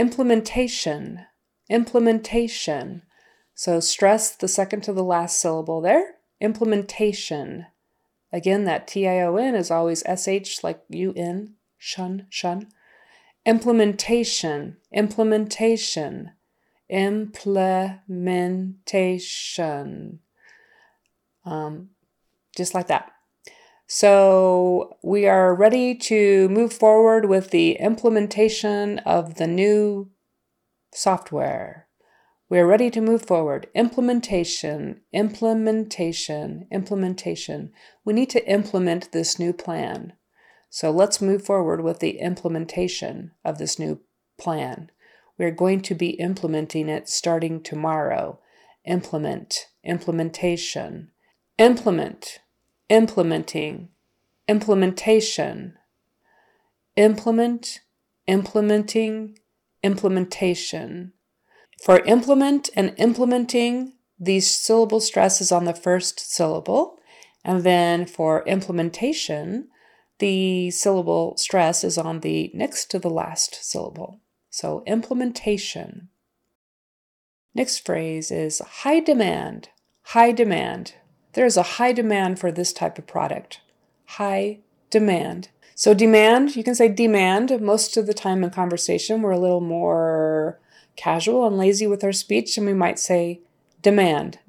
Implementation, implementation. So stress the second to the last syllable there. Implementation. Again, that T-I-O-N is always S-H like U-N, shun, shun. Implementation, implementation, implementation. Just like that. So we are ready to move forward with the implementation of the new software. We're ready to move forward. Implementation, implementation, implementation. We need to implement this new plan. So let's move forward with the implementation of this new plan. We're going to be implementing it starting tomorrow. Implement, implementation, implement. Implementing, implementation, implement, implementing, implementation. For implement and implementing, these syllable stress is on the first syllable. And then for implementation, the syllable stress is on the next to the last syllable. So implementation. Next phrase is high demand, high demand. There is a high demand for this type of product. High demand. So demand, you can say demand. Most of the time in conversation, we're a little more casual and lazy with our speech, and we might say demand,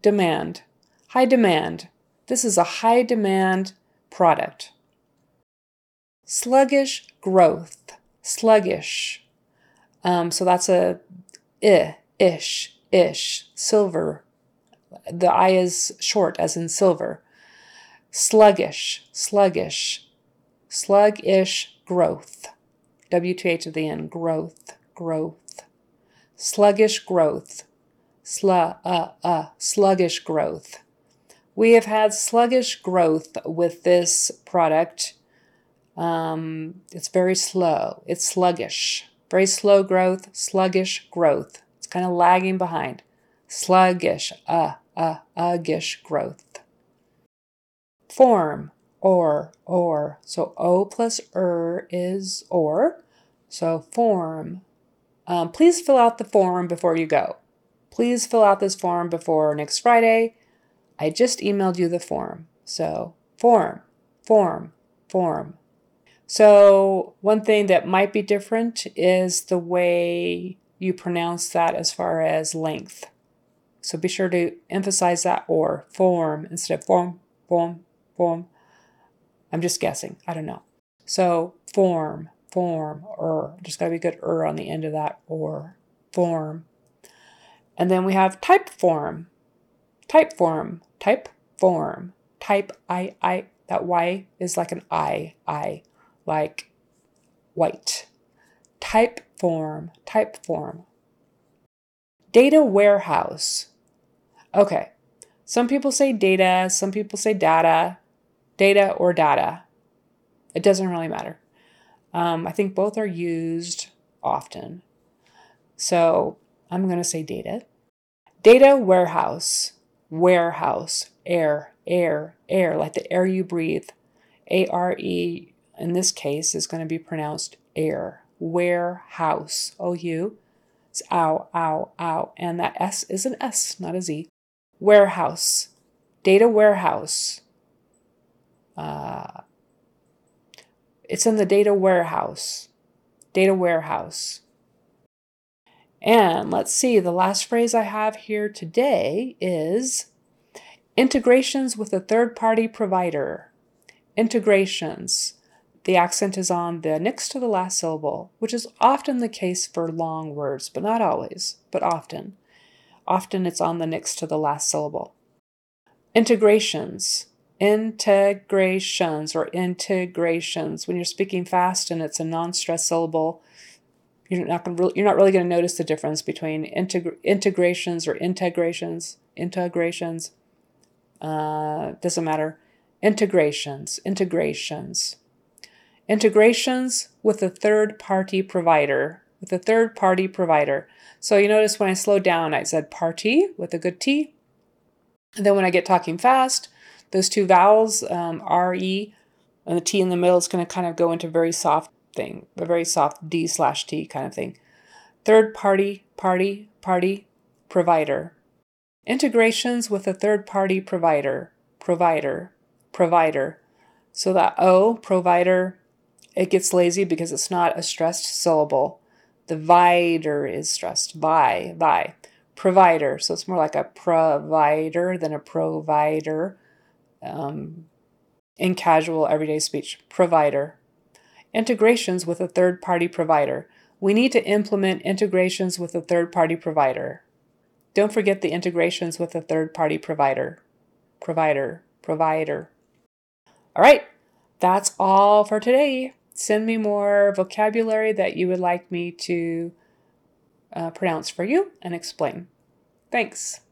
demand. High demand. This is a high demand product. Sluggish growth, sluggish. So that's a ish, ish, silver. The I is short, as in silver. Sluggish, sluggish, sluggish growth. W-T-H at the end, growth, growth. Sluggish growth, sluggish growth. We have had sluggish growth with this product. It's very slow, it's sluggish. Very slow growth, sluggish growth. It's kind of lagging behind. Sluggish, sluggish growth. Form, or. So O plus is or. So form. Please fill out the form before you go. Please fill out this form before next Friday. I just emailed you the form. So form. So one thing that might be different is the way you pronounce that as far as length. So be sure to emphasize that or form instead of form. I'm just guessing. I don't know. So form. Just got to be good on the end of that or form. And then we have type form. Type I. That Y is like an I, like white. Type form. Data warehouse. Okay, some people say data, some people say data. It doesn't really matter. I think both are used often. So I'm going to say data. Data warehouse, air, like the air you breathe. A-R-E in this case is going to be pronounced air. Warehouse, O-U. It's ow, and that S is an S, not a Z. Warehouse, data warehouse. It's in the data warehouse. And let's see, the last phrase I have here today is integrations with a third-party provider. Integrations. The accent is on the next to the last syllable, which is often the case for long words, but not always, but often. Often it's on the next to the last syllable. Integrations. When you're speaking fast and it's a non-stressed syllable, you're not really going to notice the difference between integrations. Doesn't matter. Integrations. Integrations with a third-party provider. So you notice when I slowed down, I said party with a good T. And then when I get talking fast, those two vowels, R-E, and the T in the middle is going to kind of go into very soft thing, a very soft D/T kind of thing. Third party provider. Integrations with a third party provider. So that O, provider, it gets lazy because it's not a stressed syllable. The vider is stressed. Vi. Provider. So it's more like a provider than a provider in casual everyday speech. Provider. Integrations with a third-party provider. We need to implement integrations with a third-party provider. Don't forget the integrations with a third-party provider. Provider. All right, that's all for today. Send me more vocabulary that you would like me to pronounce for you and explain. Thanks.